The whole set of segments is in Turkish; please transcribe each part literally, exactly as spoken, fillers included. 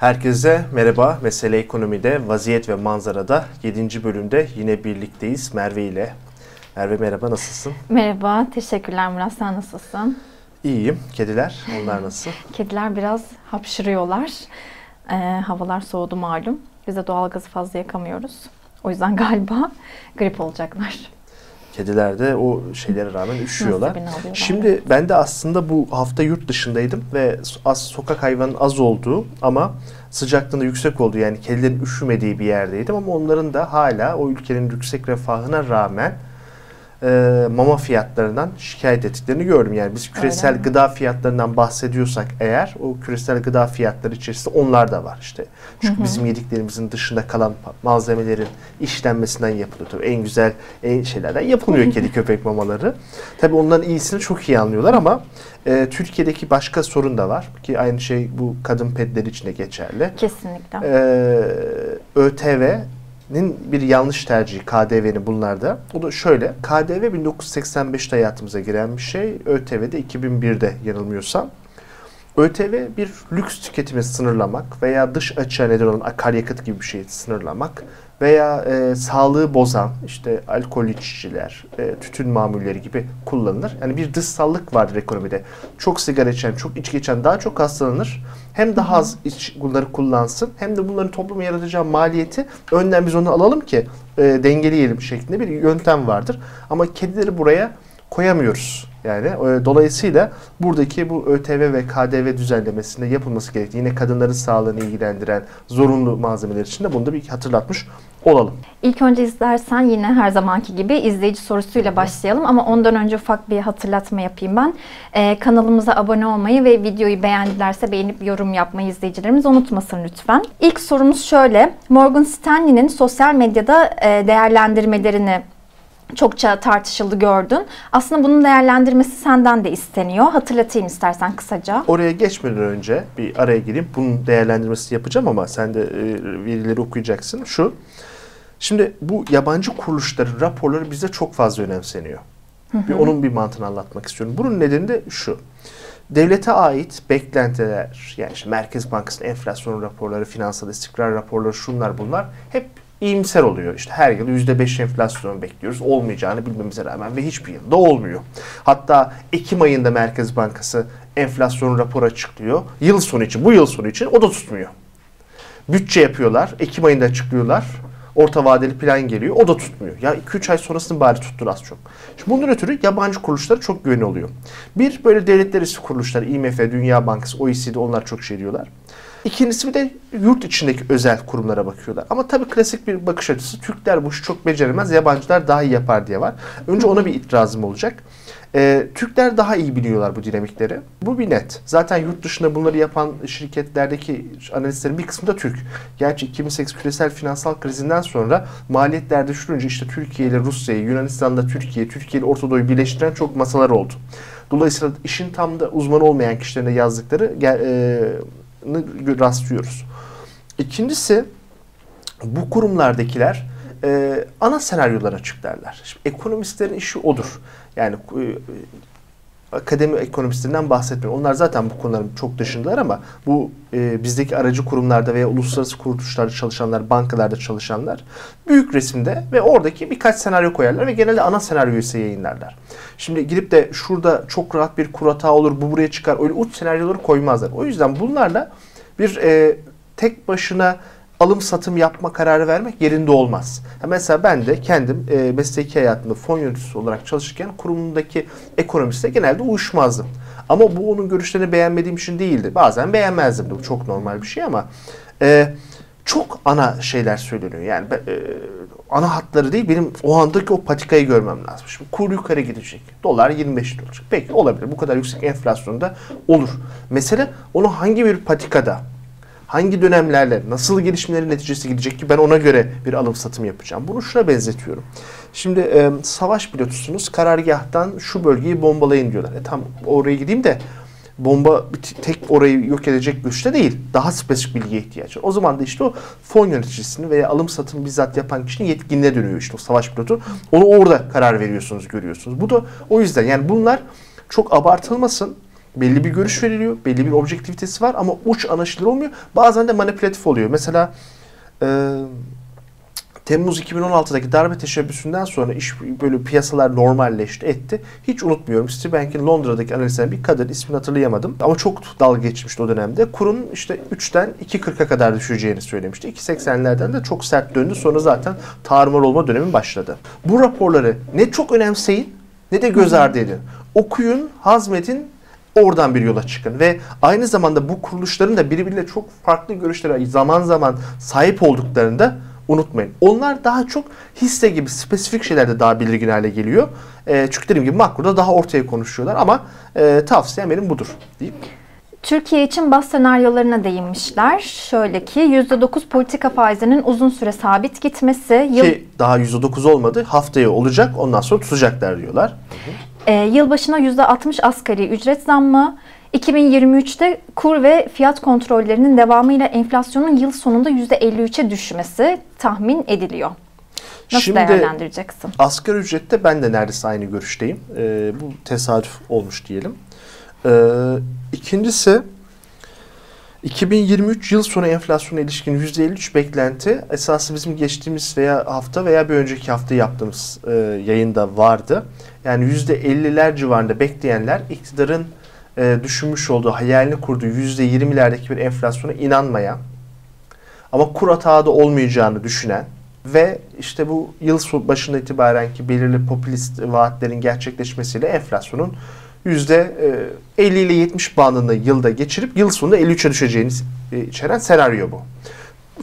Herkese merhaba. Mesele Ekonomi'de Vaziyet ve Manzara'da yedinci bölümde yine birlikteyiz Merve ile. Merve merhaba, nasılsın? Merhaba, teşekkürler Murat. Sen nasılsın? İyiyim. Kediler, onlar nasıl? Kediler biraz hapşırıyorlar. Ee, havalar soğudu malum. Biz de doğalgazı fazla yakamıyoruz. O yüzden galiba grip olacaklar. Kediler de o şeylere rağmen üşüyorlar. Şimdi ben de aslında bu hafta yurt dışındaydım ve az sokak hayvanının az olduğu ama sıcaklığında yüksek olduğu, yani kedilerin üşümediği bir yerdeydim ama onların da hala o ülkenin yüksek refahına rağmen e, mama fiyatlarından şikayet ettiklerini gördüm. Yani biz küresel Öyle gıda mi? fiyatlarından bahsediyorsak eğer, o küresel gıda fiyatları içerisinde onlar da var işte. Çünkü hı hı. bizim yediklerimizin dışında kalan malzemelerin işlenmesinden yapılıyor. Tabii en güzel en şeylerden yapılmıyor kedi köpek mamaları. Tabii onların iyisini çok iyi anlıyorlar ama e, Türkiye'deki başka sorun da var ki aynı şey bu kadın petleri için de geçerli. Kesinlikle. E, ÖTV bir yanlış tercihi K D V'nin bunlarda. O da şöyle, K D V bin dokuz yüz seksen beşte hayatımıza giren bir şey. ÖTV'de iki bin birde yanılmıyorsam. ÖTV bir lüks tüketimi sınırlamak veya dış açığa neden olan akaryakıt gibi bir şeyi sınırlamak veya e, sağlığı bozan işte alkol içiciler, e, tütün mamulleri gibi kullanılır. Yani bir dışsallık vardır ekonomide. Çok sigara içen, çok içki içen daha çok hastalanır. Hem daha az iç, bunları kullansın hem de bunların topluma yaratacağı maliyeti önden biz onu alalım ki e, dengeleyelim şeklinde bir yöntem vardır. Ama kedileri buraya koyamıyoruz. Yani e, dolayısıyla buradaki bu ÖTV ve K D V düzenlemesinde yapılması gerektiği, yine kadınların sağlığını ilgilendiren zorunlu malzemeler için de bunu da bir hatırlatmış olalım. İlk önce izlersen yine her zamanki gibi izleyici sorusuyla başlayalım ama ondan önce ufak bir hatırlatma yapayım ben. Ee, kanalımıza abone olmayı ve videoyu beğendilerse beğenip yorum yapmayı izleyicilerimiz unutmasın lütfen. İlk sorumuz şöyle. Morgan Stanley'nin sosyal medyada değerlendirmelerini çokça tartışıldı, gördün. Aslında bunun değerlendirmesi senden de isteniyor. Hatırlatayım istersen kısaca. Oraya geçmeden önce bir araya gireyim. Bunun değerlendirmesini yapacağım ama sen de verileri okuyacaksın. Şu, şimdi bu yabancı kuruluşların raporları bize çok fazla önemseniyor. Hı hı. Bir, onun bir mantığını anlatmak istiyorum. Bunun nedeni de şu. Devlete ait beklentiler, yani işte Merkez Bankası'nın enflasyon raporları, finansal istikrar raporları, şunlar bunlar hep İyimser oluyor. İşte her yıl yüzde beş enflasyon bekliyoruz. Olmayacağını bilmemize rağmen ve hiçbir yılda olmuyor. Hatta Ekim ayında Merkez Bankası enflasyon raporu açıklıyor. Yıl sonu için, bu yıl sonu için o da tutmuyor. Bütçe yapıyorlar. Ekim ayında açıklıyorlar. Orta vadeli plan geliyor. O da tutmuyor. Ya iki üç ay sonrasını bari tuttur az çok. Şimdi bundan ötürü yabancı kuruluşlara çok güveni oluyor. Bir, böyle devletler arası kuruluşlar, I M F, Dünya Bankası, O E C D, onlar çok şey diyorlar. İkincisi bir de yurt içindeki özel kurumlara bakıyorlar. Ama tabii klasik bir bakış açısı, Türkler bu işi çok beceremez, yabancılar daha iyi yapar diye var. Önce ona bir itirazım olacak. Ee, Türkler daha iyi biliyorlar bu dinamikleri. Bu bir net. Zaten yurt dışında bunları yapan şirketlerdeki analistlerin bir kısmı da Türk. Gerçi iki bin sekiz küresel finansal krizinden sonra maliyetler düşürünce işte Türkiye ile Rusya'yı, Yunanistan'da Türkiye, Türkiye ile Orta Doğu'yu birleştiren çok masalar oldu. Dolayısıyla işin tam da uzman olmayan kişilerin de yazdıkları E, rastlıyoruz. İkincisi, bu kurumlardakiler e, ana senaryoları açıklarlar. Şimdi ekonomistlerin işi odur. Yani e, akademi ekonomistlerinden bahsetmiyorum. Onlar zaten bu konuların çok dışındalar ama bu e, bizdeki aracı kurumlarda veya uluslararası kuruluşlarda çalışanlar, bankalarda çalışanlar büyük resimde ve oradaki birkaç senaryo koyarlar ve genelde ana senaryoyu ise yayınlarlar. Şimdi gidip de şurada çok rahat bir kur hata olur, bu buraya çıkar, öyle uç senaryoları koymazlar. O yüzden bunlarla bir e, tek başına alım satım yapma kararı vermek yerinde olmaz. Ya mesela ben de kendim e, mesleki hayatımda fon yöneticisi olarak çalışırken kurumundaki ekonomistle genelde uyuşmazdım. Ama bu onun görüşlerini beğenmediğim için değildi. Bazen beğenmezdim de, bu çok normal bir şey ama e, çok ana şeyler söyleniyor. Yani e, ana hatları değil, benim o andaki o patikayı görmem lazım. Şimdi kur yukarı gidecek. Dolar yirmi beş lira olacak. Peki olabilir. Bu kadar yüksek enflasyonda olur. Mesele onu hangi bir patikada, hangi dönemlerle, nasıl gelişmelerin neticesi gidecek ki ben ona göre bir alım satım yapacağım. Bunu şuna benzetiyorum. Şimdi e, savaş pilotusunuz, karargâhtan şu bölgeyi bombalayın diyorlar. E tam oraya gideyim de bomba tek orayı yok edecek güçte değil. Daha spesifik bilgiye ihtiyaç var. O zaman da işte o fon yöneticisini veya alım satım bizzat yapan kişinin yetkinliğine dönüyor işte o savaş pilotu. Onu orada karar veriyorsunuz, görüyorsunuz. Bu da o yüzden, yani bunlar çok abartılmasın. belli bir görüş veriliyor, belli bir objektivitesi var ama uç anlaşılır olmuyor. Bazen de manipülatif oluyor. Mesela e, Temmuz iki bin on altıdaki darbe teşebbüsünden sonra iş böyle piyasalar normalleşti, etti. Hiç unutmuyorum, Citibank'in Londra'daki analizlerinden bir kadın, ismini hatırlayamadım ama çok dalga geçmişti o dönemde. Kurun işte üçten iki kırka kadar düşeceğini söylemişti. iki seksenlerden de çok sert döndü. Sonra zaten tarumar olma dönemi başladı. Bu raporları ne çok önemseyin ne de göz ardı edin. Okuyun, hazmedin, oradan bir yola çıkın ve aynı zamanda bu kuruluşların da birbiriyle çok farklı görüşlere zaman zaman sahip olduklarını da unutmayın. Onlar daha çok hisse gibi spesifik şeylerde daha belirgin hale geliyor. E, çünkü dediğim gibi makroda daha ortaya konuşuyorlar ama e, tavsiyem benim budur diyeyim. Türkiye için baz senaryolarına değinmişler. Şöyle ki yüzde dokuz politika faizinin uzun süre sabit gitmesi. Yıl... Ki daha yüzde dokuz olmadı. Haftaya olacak, ondan sonra tutacaklar diyorlar. Ee, yılbaşına yüzde altmış asgari ücret zammı. iki bin yirmi üçte kur ve fiyat kontrollerinin devamıyla enflasyonun yıl sonunda yüzde elli üçe düşmesi tahmin ediliyor. Nasıl Şimdi, değerlendireceksin? Asgari ücrette ben de neredeyse aynı görüşteyim. Ee, bu tesadüf olmuş diyelim. Ee, ikincisi iki bin yirmi üç yıl sonu enflasyona ilişkin yüzde elli üç beklenti esası bizim geçtiğimiz veya hafta veya bir önceki hafta yaptığımız e, yayında vardı. Yani yüzde elliler civarında bekleyenler iktidarın e, düşünmüş olduğu, hayalini kurduğu yüzde yirmilerdeki bir enflasyona inanmayan ama kur hatağı da olmayacağını düşünen ve işte bu yıl başında itibarenki belirli popülist vaatlerin gerçekleşmesiyle enflasyonun yüzde elli ile yetmiş bandında yılda geçirip yıl sonunda elli üçe düşeceğini içeren senaryo bu.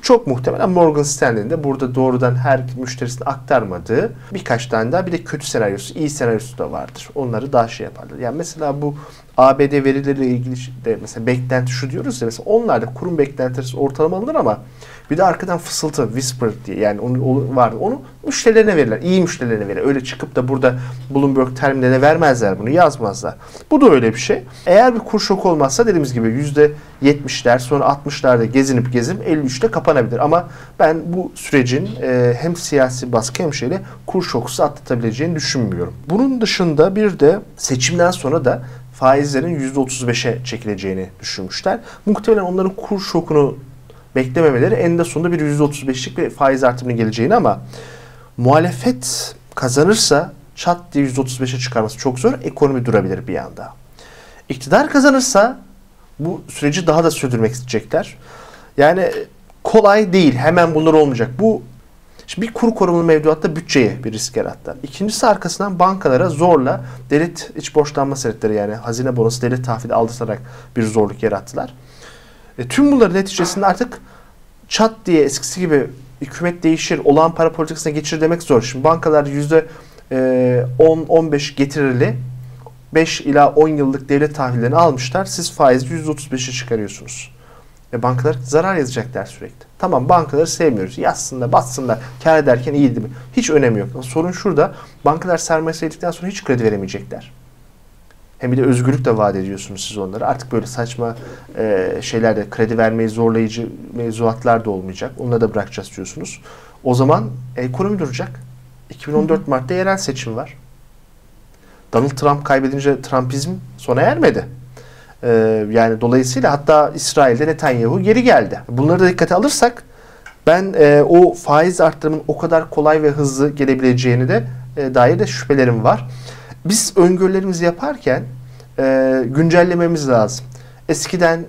Çok muhtemelen Morgan Stanley'nin de burada doğrudan her müşterisine aktarmadığı birkaç tane daha bir de kötü senaryosu, iyi senaryosu da vardır. Onları daha şey yaparlar. Yani mesela bu A B D verileriyle ilgili de mesela beklenti şu diyoruz ya, mesela onlarda kurum beklentisi ortalama alınır ama bir de arkadan fısıltı, whisper diye yani onu vardı. Onu müşterilerine verirler, iyi müşterilerine verirler. Öyle çıkıp da burada Bloomberg terminlerine vermezler bunu, yazmazlar. Bu da öyle bir şey. Eğer bir kur şoku olmazsa dediğimiz gibi yüzde yetmişler sonra altmışlarda gezinip gezinip elli üçte kapanabilir. Ama ben bu sürecin e, hem siyasi baskı hem şeyle kur şokusu atlatabileceğini düşünmüyorum. Bunun dışında bir de seçimden sonra da faizlerin yüzde otuz beşe çekileceğini düşünmüşler. Muhtemelen onların kur şokunu beklememeleri en de sonunda bir yüzde otuz beşlik bir faiz artımının geleceğini ama muhalefet kazanırsa çat diye yüzde otuz beşe çıkarması çok zor. Ekonomi durabilir bir yanda. İktidar kazanırsa bu süreci daha da sürdürmek isteyecekler. Yani kolay değil. Hemen bunlar olmayacak. Bu şimdi bir kur korumalı mevduatta bütçeye bir risk yarattılar. İkincisi arkasından bankalara zorla devlet iç borçlanma senetleri yani hazine bonosu devlet tahvili aldırtarak bir zorluk yarattılar. E, tüm bunların neticesinde artık çat diye eskisi gibi hükümet değişir, olağan para politikasına geçir demek zor. Şimdi bankalar yüzde on on beş getirili beş ila on yıllık devlet tahvillerini almışlar. Siz faizi yüzde otuz beşe çıkarıyorsunuz. E, bankalar zarar yazacaklar sürekli. Tamam, bankaları sevmiyoruz. Yazsınlar, batsınlar, kâr ederken iyiydi mi? Hiç önemi yok. Sorun şurada, bankalar sermayesi edildikten sonra hiç kredi veremeyecekler. Hem bir de özgürlük de vaat ediyorsunuz siz onlara. Artık böyle saçma e, şeylerde kredi vermeyi zorlayıcı mevzuatlar da olmayacak. Onları da bırakacağız diyorsunuz. O zaman ekonomi duracak. iki bin on dört Mart'ta yerel seçim var. Donald Trump kaybedince Trumpizm sona ermedi. E, yani dolayısıyla hatta İsrail'de Netanyahu geri geldi. Bunları da dikkate alırsak ben e, o faiz arttırımının o kadar kolay ve hızlı gelebileceğini de e, dair de şüphelerim var. Biz öngörülerimizi yaparken e, güncellememiz lazım. Eskiden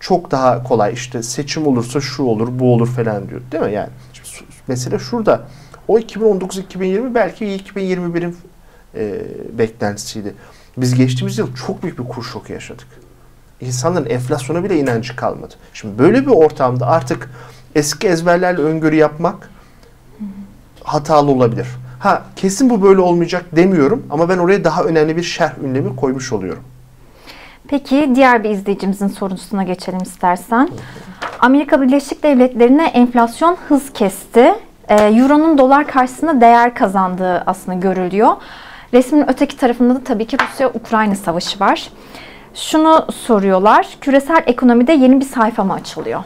çok daha kolay işte seçim olursa şu olur bu olur falan diyor, değil mi? Yani şimdi mesele şurada. O iki bin on dokuz iki bin yirmi belki iki bin yirmi birin e, beklentisiydi. Biz geçtiğimiz yıl çok büyük bir kur şoku yaşadık. İnsanların enflasyona bile inancı kalmadı. Şimdi böyle bir ortamda artık eski ezberlerle öngörü yapmak hatalı olabilir. Ha, kesin bu böyle olmayacak demiyorum ama ben oraya daha önemli bir şerh ünlemi koymuş oluyorum. Peki diğer bir izleyicimizin sorusuna geçelim istersen. Amerika Birleşik Devletleri'ne enflasyon hız kesti. Euro'nun dolar karşısında değer kazandığı aslında görülüyor. Resmin öteki tarafında da tabii ki Rusya-Ukrayna savaşı var. Şunu soruyorlar, küresel ekonomide yeni bir sayfa mı açılıyor?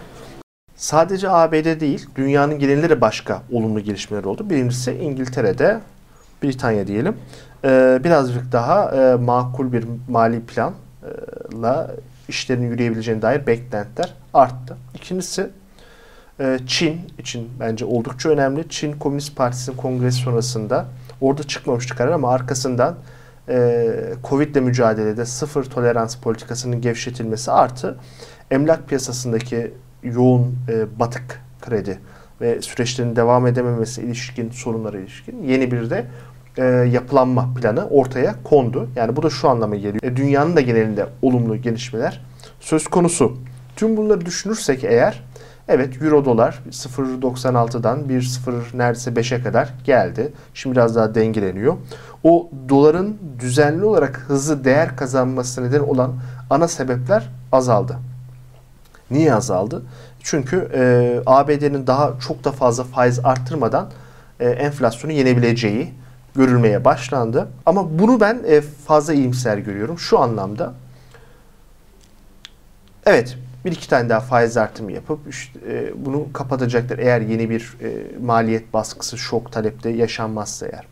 Sadece A B D değil, dünyanın genelinde de başka olumlu gelişmeler oldu. Birincisi İngiltere'de, Britanya diyelim, birazcık daha makul bir mali plan işlerin yürüyebileceğine dair beklentiler arttı. İkincisi Çin için bence oldukça önemli. Çin Komünist Partisi'nin kongresi sonrasında orada çıkmamıştı karar ama arkasından Covid'le mücadelede sıfır tolerans politikasının gevşetilmesi artı emlak piyasasındaki yoğun batık kredi ve süreçlerin devam edememesi ilişkin sorunlara ilişkin yeni bir de E, yapılanma planı ortaya kondu. Yani bu da şu anlama geliyor. E, dünyanın da genelinde olumlu gelişmeler söz konusu. Tüm bunları düşünürsek eğer, evet euro dolar sıfır nokta doksan altıdan bir nokta sıfır neredeyse beşe kadar geldi. Şimdi biraz daha dengeleniyor. O doların düzenli olarak hızlı değer kazanmasına neden olan ana sebepler azaldı. Niye azaldı? Çünkü e, A B D'nin daha çok da fazla faiz arttırmadan e, enflasyonu yenebileceği görülmeye başlandı. Ama bunu ben fazla iyimser görüyorum. Şu anlamda evet bir iki tane daha faiz artımı yapıp işte bunu kapatacaklar eğer yeni bir maliyet baskısı şok talepte yaşanmazsa eğer.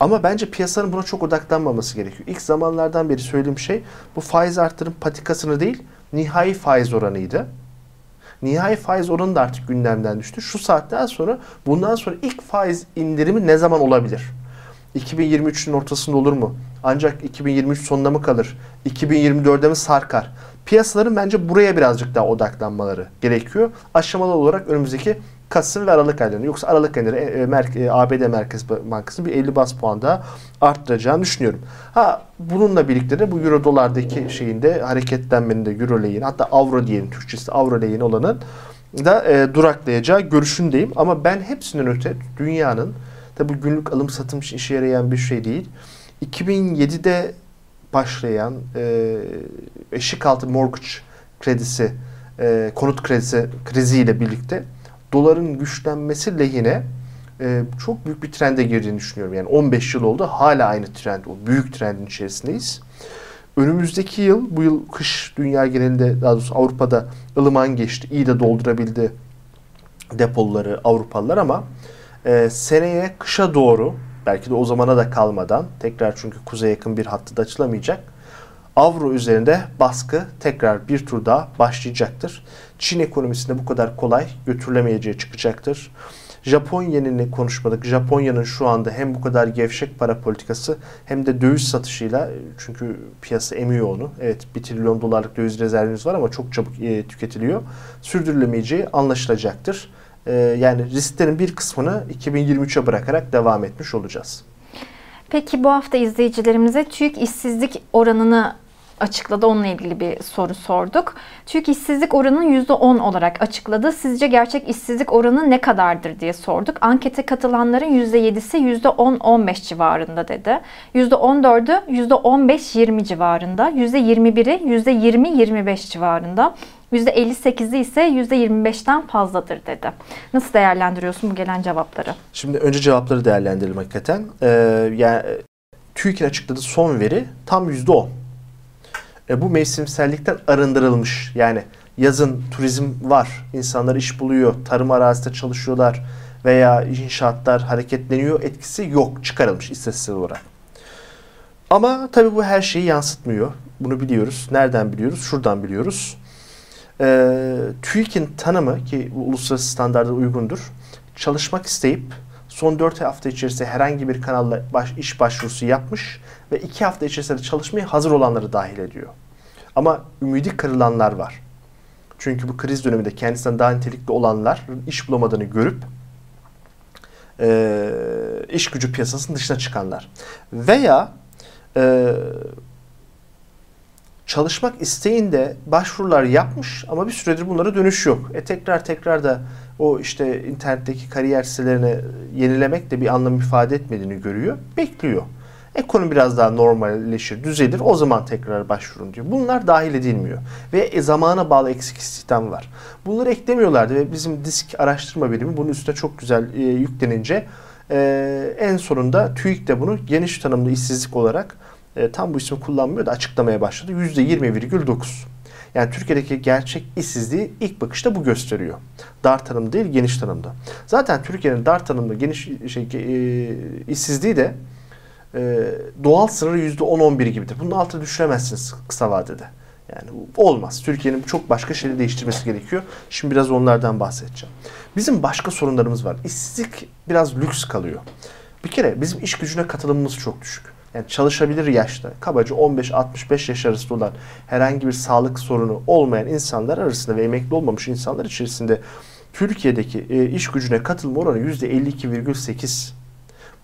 Ama bence piyasanın buna çok odaklanmaması gerekiyor. İlk zamanlardan beri söylediğim şey bu faiz artırım patikasını değil nihai faiz oranıydı. Nihai faiz oranı da artık gündemden düştü. Şu saatten sonra bundan sonra ilk faiz indirimi ne zaman olabilir? iki bin yirmi üçün ortasında olur mu? Ancak iki bin yirmi üç sonuna mı kalır? iki bin yirmi dörde mi sarkar? Piyasaların bence buraya birazcık daha odaklanmaları gerekiyor. Aşamalı olarak önümüzdeki Kasım ve Aralık aylarında. Yoksa Aralık aylarında A B D Merkez Bankası bir elli baz puan daha arttıracağını düşünüyorum. Ha bununla birlikte de bu euro dolardaki şeyinde hareketlenmenin de euro lehine hatta avro diyelim Türkçesi avro lehine olanın da e, duraklayacağı görüşündeyim. Ama ben hepsinden öte dünyanın tabi bu günlük alım satım işe yarayan bir şey değil. iki bin yedide başlayan e, eşik altı mortgage kredisi e, konut kredisi kriziyle birlikte doların güçlenmesi lehine e, çok büyük bir trende girdiğini düşünüyorum. Yani on beş yıl oldu hala aynı trend, o büyük trendin içerisindeyiz. Önümüzdeki yıl, bu yıl kış dünya genelinde daha doğrusu Avrupa'da ılıman geçti. İyi de doldurabildi depoları Avrupalılar ama e, seneye kışa doğru belki de o zamana da kalmadan tekrar çünkü kuzeye yakın bir hattı da açılamayacak. Avro üzerinde baskı tekrar bir tur daha başlayacaktır. Çin ekonomisinde bu kadar kolay götürülemeyeceği çıkacaktır. Japonya'nın konuşmadık. Japonya'nın şu anda hem bu kadar gevşek para politikası hem de döviz satışıyla çünkü piyasa emiyor onu. Evet bir trilyon dolarlık döviz rezerviniz var ama çok çabuk e, tüketiliyor. Sürdürülemeyeceği anlaşılacaktır. E, yani risklerin bir kısmını iki bin yirmi üçe bırakarak devam etmiş olacağız. Peki bu hafta izleyicilerimize TÜİK işsizlik oranını açıkladı. Onunla ilgili bir soru sorduk. TÜİK işsizlik oranının yüzde on olarak açıkladı. Sizce gerçek işsizlik oranı ne kadardır diye sorduk. Ankete katılanların yüzde yedisi yüzde on on beş civarında dedi. yüzde on dördü yüzde on beş yirmi civarında. yüzde yirmi biri yüzde yirmi yirmi beş civarında. yüzde elli sekizi ise yüzde yirmi beşten fazladır dedi. Nasıl değerlendiriyorsun bu gelen cevapları? Şimdi önce cevapları değerlendirelim hakikaten. Ee, yani, TÜİK'in açıkladığı son veri tam yüzde on. E, bu mevsimsellikten arındırılmış. Yani yazın turizm var, insanlar iş buluyor, tarım arazide çalışıyorlar veya inşaatlar hareketleniyor. Etkisi yok, çıkarılmış istatistiksel olarak. Ama tabii bu her şeyi yansıtmıyor. Bunu biliyoruz. Nereden biliyoruz? Şuradan biliyoruz. Ee, TÜİK'in tanımı ki bu uluslararası standarda uygundur. Çalışmak isteyip son dört hafta içerisinde herhangi bir kanalla baş, iş başvurusu yapmış ve iki hafta içerisinde çalışmaya hazır olanları dahil ediyor. Ama ümidi kırılanlar var. Çünkü bu kriz döneminde kendisinden daha nitelikli olanlar iş bulamadığını görüp e, iş gücü piyasasının dışına çıkanlar. Veya e, çalışmak isteğinde başvurular yapmış ama bir süredir bunlara dönüş yok. E tekrar tekrar da o işte internetteki kariyer sitelerini yenilemek de bir anlam ifade etmediğini görüyor. Bekliyor. Ekonomi biraz daha normalleşir, düzelir. O zaman tekrar başvurun diyor. Bunlar dahil edilmiyor. Ve zamana bağlı eksik istihdam var. Bunları eklemiyorlardı ve bizim DİSK araştırma birimi bunun üstüne çok güzel e, yüklenince e, en sonunda TÜİK de bunu geniş tanımlı işsizlik olarak E, tam bu ismi kullanmıyor da açıklamaya başladı. yüzde yirmi virgül dokuz. Yani Türkiye'deki gerçek işsizliği ilk bakışta bu gösteriyor. Dar tanım değil, geniş tanımda. Zaten Türkiye'nin dar tanımda geniş şey, e, işsizliği de e, doğal sınırı yüzde on on bir gibidir. Bunun altına düşüremezsiniz kısa vadede. Yani olmaz. Türkiye'nin çok başka şeyleri değiştirmesi gerekiyor. Şimdi biraz onlardan bahsedeceğim. Bizim başka sorunlarımız var. İşsizlik biraz lüks kalıyor. Bir kere bizim iş gücüne katılımımız çok düşük. Yani çalışabilir yaşta, kabaca on beş altmış beş yaş arasında olan, herhangi bir sağlık sorunu olmayan insanlar arasında ve emekli olmamış insanlar içerisinde Türkiye'deki iş gücüne katılma oranı yüzde elli iki virgül sekiz.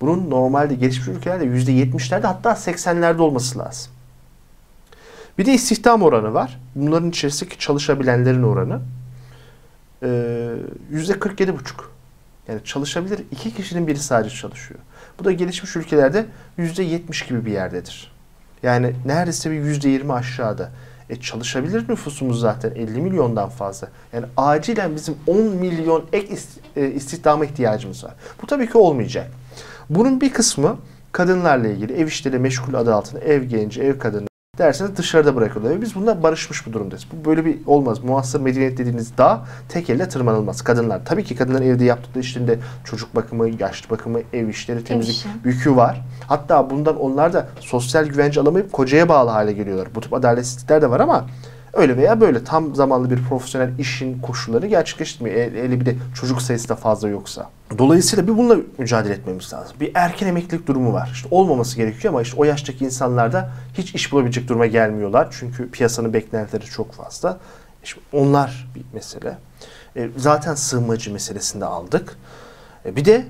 Bunun normalde gelişmiş ülkelerde yüzde yetmişlerde hatta seksenlerde olması lazım. Bir de istihdam oranı var. Bunların içerisindeki çalışabilenlerin oranı yüzde kırk yedi virgül beş. Yani çalışabilir iki kişinin biri sadece çalışıyor. Bu da gelişmiş ülkelerde yüzde yetmiş gibi bir yerdedir. Yani neredeyse bir yüzde yirmi aşağıda. E çalışabilir nüfusumuz zaten elli milyondan fazla. Yani acilen bizim on milyon ek istihdama ihtiyacımız var. Bu tabii ki olmayacak. Bunun bir kısmı kadınlarla ilgili, ev işleri meşgul adı altında ev genci, ev kadını derseniz dışarıda bırakıyorlar. Ve biz bununla barışmış bu durumdayız. Bu böyle bir olmaz. Muhasır medeniyet dediğiniz dağ tek elle tırmanılmaz. Kadınlar. Tabii ki kadınların evde yaptıkları işlerinde çocuk bakımı, yaşlı bakımı, ev işleri, temizlik yükü var. Hatta bundan onlar da sosyal güvence alamayıp kocaya bağlı hale geliyorlar. Bu tip adaletsizlikler de var ama öyle veya böyle tam zamanlı bir profesyonel işin koşulları gerçekleştirmiyor. Hele bir de çocuk sayısı da fazla yoksa. Dolayısıyla bir bununla mücadele etmemiz lazım. Bir erken emeklilik durumu var. İşte olmaması gerekiyor ama işte o yaştaki insanlarda hiç iş bulabilecek duruma gelmiyorlar. Çünkü piyasanın beklentileri çok fazla. İşte onlar bir mesele. E, zaten sığınmacı meselesini de aldık. E, bir de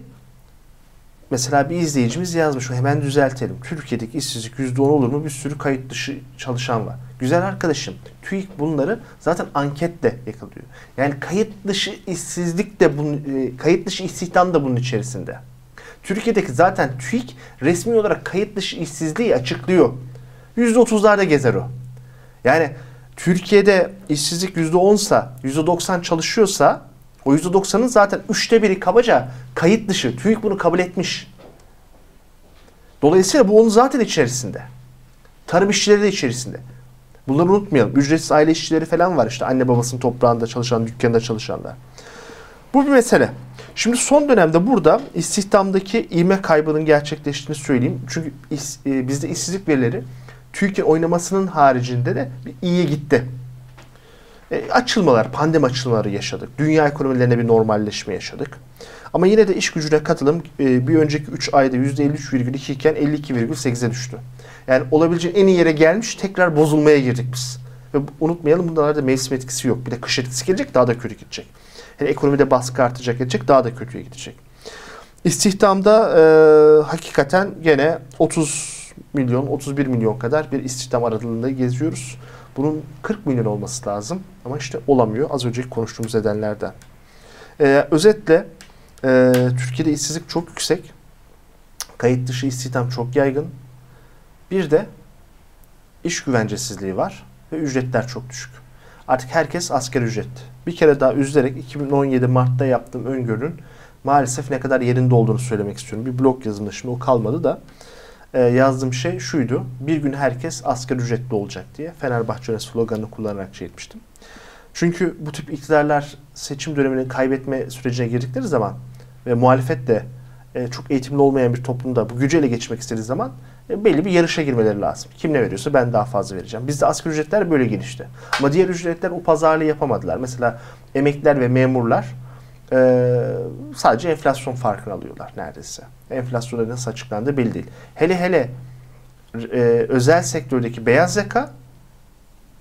mesela bir izleyicimiz yazmış, hemen düzeltelim. Türkiye'deki işsizlik yüzde on olur mu? Bir sürü kayıt dışı çalışan var. Güzel arkadaşım, TÜİK bunları zaten anketle yakalıyor. Yani kayıt dışı işsizlik de bunun, kayıt dışı istihdam da bunun içerisinde. Türkiye'deki zaten TÜİK resmi olarak kayıt dışı işsizliği açıklıyor. yüzde otuzlarda gezer o. Yani Türkiye'de işsizlik yüzde onsa, yüzde doksan çalışıyorsa o yüzde doksanın zaten üçte biri kabaca kayıt dışı. TÜİK bunu kabul etmiş. Dolayısıyla bu onun zaten içerisinde. Tarım işçileri de içerisinde. Bunları unutmayalım. Ücretsiz aile işçileri falan var işte. Anne babasının toprağında çalışan, dükkanda çalışanlar. Bu bir mesele. Şimdi son dönemde burada istihdamdaki ivme kaybının gerçekleştiğini söyleyeyim. Çünkü is, e, bizde işsizlik verileri TÜİK'in oynamasının haricinde de bir iyiye gitti. E, açılmalar, pandemi açılmaları yaşadık. Dünya ekonomilerine bir normalleşme yaşadık. Ama yine de iş gücüne katılım e, bir önceki üç ayda yüzde elli üç virgül iki iken elli iki virgül sekize düştü. Yani olabileceğin en iyi yere gelmiş, tekrar bozulmaya girdik biz. Ve unutmayalım, bunlarda mevsim etkisi yok. Bir de kış etkisi gelecek, daha da kötü gidecek. Yani ekonomide baskı artacak, edecek, daha da kötüye gidecek. İstihdamda e, hakikaten gene otuz milyon, otuz bir milyon kadar bir istihdam aralığında geziyoruz. Bunun kırk milyon olması lazım ama işte olamıyor, az önceki konuştuğumuz nedenlerden. Ee, özetle e, Türkiye'de işsizlik çok yüksek, kayıt dışı istihdam çok yaygın, bir de iş güvencesizliği var ve ücretler çok düşük. Artık herkes asgari ücretli. Bir kere daha üzülerek iki bin on yedi Mart'ta yaptığım öngörünün maalesef ne kadar yerinde olduğunu söylemek istiyorum. Bir blog yazımda, şimdi o kalmadı da. Yazdığım şey şuydu: bir gün herkes asgari ücretli olacak diye Fenerbahçe'nin sloganını kullanarak şey etmiştim. Çünkü bu tip iktidarlar seçim dönemini kaybetme sürecine girdikleri zaman ve muhalefet de çok eğitimli olmayan bir toplumda bu gücü ele geçirmek istediği zaman belli bir yarışa girmeleri lazım. Kim ne veriyorsa ben daha fazla vereceğim. Bizde asgari ücretler böyle gelişti. Ama diğer ücretler o pazarlığı yapamadılar. Mesela emekliler ve memurlar Ee, sadece enflasyon farkını alıyorlar neredeyse. Enflasyonda nasıl açıklandığı belli değil. Hele hele e, özel sektördeki beyaz yaka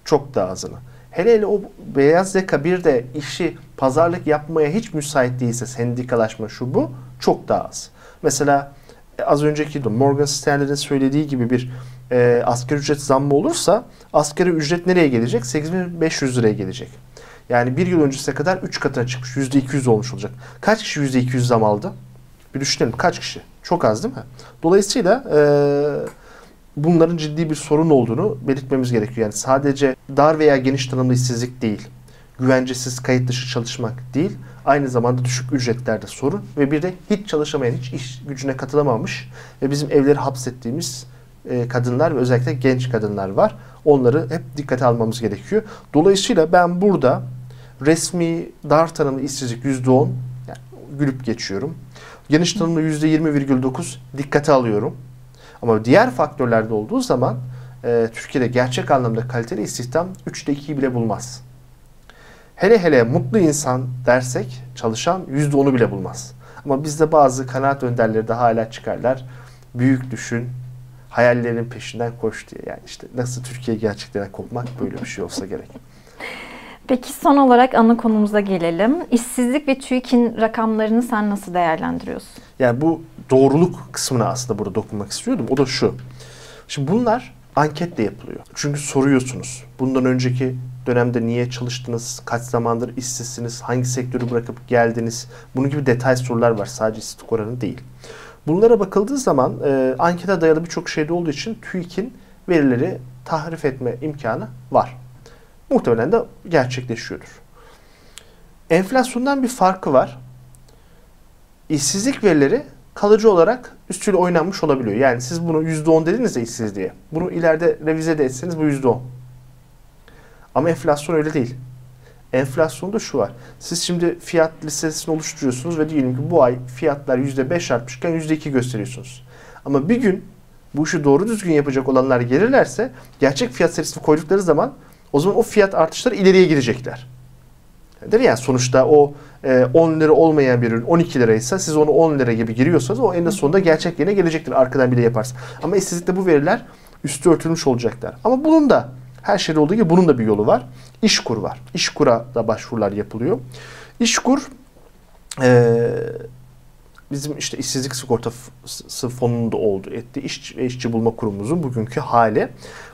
çok daha azını. Hele hele o beyaz yaka bir de işi pazarlık yapmaya hiç müsait değilse, sendikalaşma şu bu çok daha az. Mesela az önceki Morgan Stanley'nin söylediği gibi bir e, asgari ücret zammı olursa asgari ücret nereye gelecek? sekiz bin beş yüz liraya gelecek. Yani bir yıl öncesine kadar üç katına çıkmış. yüzde iki yüz olmuş olacak. Kaç kişi yüzde iki yüz zam aldı? Bir düşünelim. Kaç kişi? Çok az değil mi? Dolayısıyla e, bunların ciddi bir sorun olduğunu belirtmemiz gerekiyor. Yani sadece dar veya geniş tanımlı işsizlik değil. Güvencesiz, kayıt dışı çalışmak değil. Aynı zamanda düşük ücretlerde sorun. Ve bir de hiç çalışamayan, hiç iş gücüne katılamamış ve bizim evleri hapsettiğimiz kadınlar ve özellikle genç kadınlar var. Onları hep dikkate almamız gerekiyor. Dolayısıyla ben burada resmi dar tanımlı işsizlik yüzde on, yani gülüp geçiyorum. Geniş tanımlı yüzde yirmi virgül dokuz dikkate alıyorum. Ama diğer faktörlerde olduğu zaman e, Türkiye'de gerçek anlamda kaliteli istihdam üçte ikiyi bile bulmaz. Hele hele mutlu insan dersek çalışan yüzde onu bile bulmaz. Ama bizde bazı kanaat önderleri de hala çıkarlar. Büyük düşün, hayallerin peşinden koş diye. Yani işte nasıl Türkiye gerçeklerine kopmak, böyle bir şey olsa gerek. Peki son olarak ana konumuza gelelim. İşsizlik ve TÜİK'in rakamlarını sen nasıl değerlendiriyorsun? Yani bu doğruluk kısmına aslında burada dokunmak istiyordum. O da şu. Şimdi bunlar anketle yapılıyor. Çünkü soruyorsunuz. Bundan önceki dönemde niye çalıştınız, kaç zamandır işsizsiniz, hangi sektörü bırakıp geldiniz? Bunun gibi detay sorular var. Sadece istik oranı değil. Bunlara bakıldığı zaman e, ankete dayalı birçok şeyde olduğu için TÜİK'in verileri tahrif etme imkanı var. Muhtemelen de gerçekleşiyordur. Enflasyondan bir farkı var. İşsizlik verileri kalıcı olarak üstüyle oynanmış olabiliyor. Yani siz bunu yüzde on dediniz de işsizliğe. Bunu ileride revize de etseniz bu yüzde on. Ama enflasyon öyle değil. Enflasyonda şu var. Siz şimdi fiyat listesini oluşturuyorsunuz ve diyelim ki bu ay fiyatlar yüzde beş artmışken yüzde iki gösteriyorsunuz. Ama bir gün bu işi doğru düzgün yapacak olanlar gelirlerse gerçek fiyat serisini koydukları zaman o zaman o fiyat artışları ileriye gidecekler. Değil mi? Yani sonuçta o e, on lira olmayan bir ürün on iki liraysa siz onu on lira gibi giriyorsanız o en sonunda gerçek yerine gelecektir. Arkadan bile yaparsın. Ama işsizlikte bu veriler üstü örtülmüş olacaklar. Ama bunun da her şeyde olduğu gibi bunun da bir yolu var. İşkur var. İşkur'a da başvurular yapılıyor. İşkur e, bizim işte işsizlik sigortası fonunda oldu etti. İş, işçi bulma kurumumuzun bugünkü hali.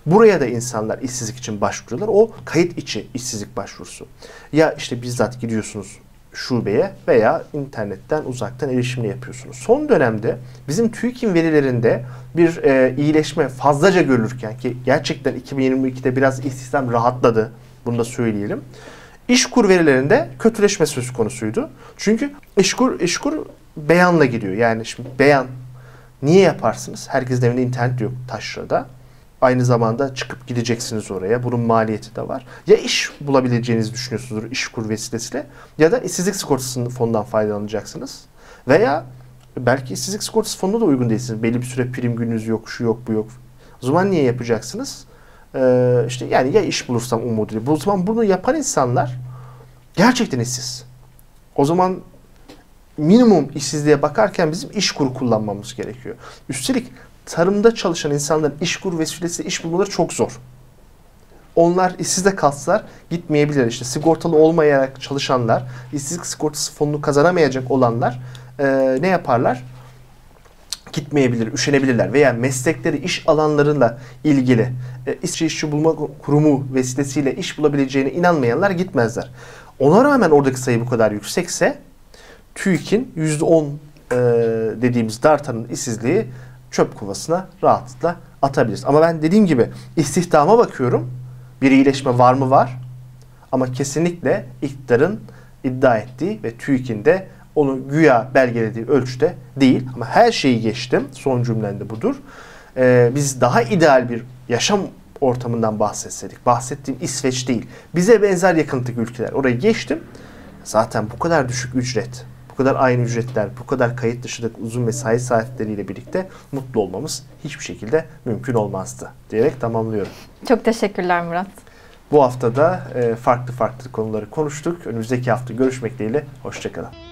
Buraya da insanlar işsizlik için başvuruyorlar. O kayıt içi işsizlik başvurusu. Ya işte bizzat gidiyorsunuz şubeye veya internetten uzaktan erişimle yapıyorsunuz. Son dönemde bizim TÜİK'in verilerinde bir e, iyileşme fazlaca görülürken ki gerçekten iki bin yirmi ikide biraz istihdam rahatladı. Bunu da söyleyelim. İşkur verilerinde kötüleşme söz konusuydu. Çünkü İşkur, İşkur beyanla gidiyor. Yani şimdi beyan niye yaparsınız? Herkesin evinde internet yok taşrada. Aynı zamanda çıkıp gideceksiniz oraya. Bunun maliyeti de var. Ya iş bulabileceğinizi düşünüyorsunuzdur İşkur vesilesiyle ya da işsizlik sigortasının fonundan faydalanacaksınız. Veya belki işsizlik sigortası fonuna da uygun değilsiniz. Belli bir süre prim gününüz yok, şu yok, bu yok. O zaman niye yapacaksınız? Ee, işte yani ya iş bulursam umuduyla. Bu zaman bunu yapan insanlar gerçekten işsiz. O zaman minimum işsizliğe bakarken bizim İşkur kullanmamız gerekiyor. Üstelik tarımda çalışan insanların İşkur vesilesiyle iş bulmaları çok zor. Onlar işsiz de kalsalar gitmeyebilirler. İşte sigortalı olmayarak çalışanlar, işsizlik sigortası fonunu kazanamayacak olanlar e, ne yaparlar? Gitmeyebilir, üşenebilirler veya meslekleri, iş alanlarıyla ilgili e, işçi işçi bulma kurumu vesilesiyle iş bulabileceğine inanmayanlar gitmezler. Ona rağmen oradaki sayı bu kadar yüksekse TÜİK'in yüzde on e, dediğimiz dartanın işsizliği çöp kovasına rahatlıkla atabiliriz. Ama ben dediğim gibi istihdama bakıyorum. Bir iyileşme var mı? Var. Ama kesinlikle iktidarın iddia ettiği ve TÜİK'in de onu güya belgelediği ölçüde değil. Ama her şeyi geçtim. Son cümlende budur. Ee, biz daha ideal bir yaşam ortamından bahsetseydik. Bahsettiğim İsveç değil. Bize benzer yakınlıktaki ülkeler. Oraya geçtim. Zaten bu kadar düşük ücret, bu kadar aynı ücretler, bu kadar kayıt dışındaki uzun mesai saatleriyle birlikte mutlu olmamız hiçbir şekilde mümkün olmazdı diyerek tamamlıyorum. Çok teşekkürler Murat. Bu hafta da farklı farklı konuları konuştuk. Önümüzdeki hafta görüşmek dileğiyle. Hoşça kalın.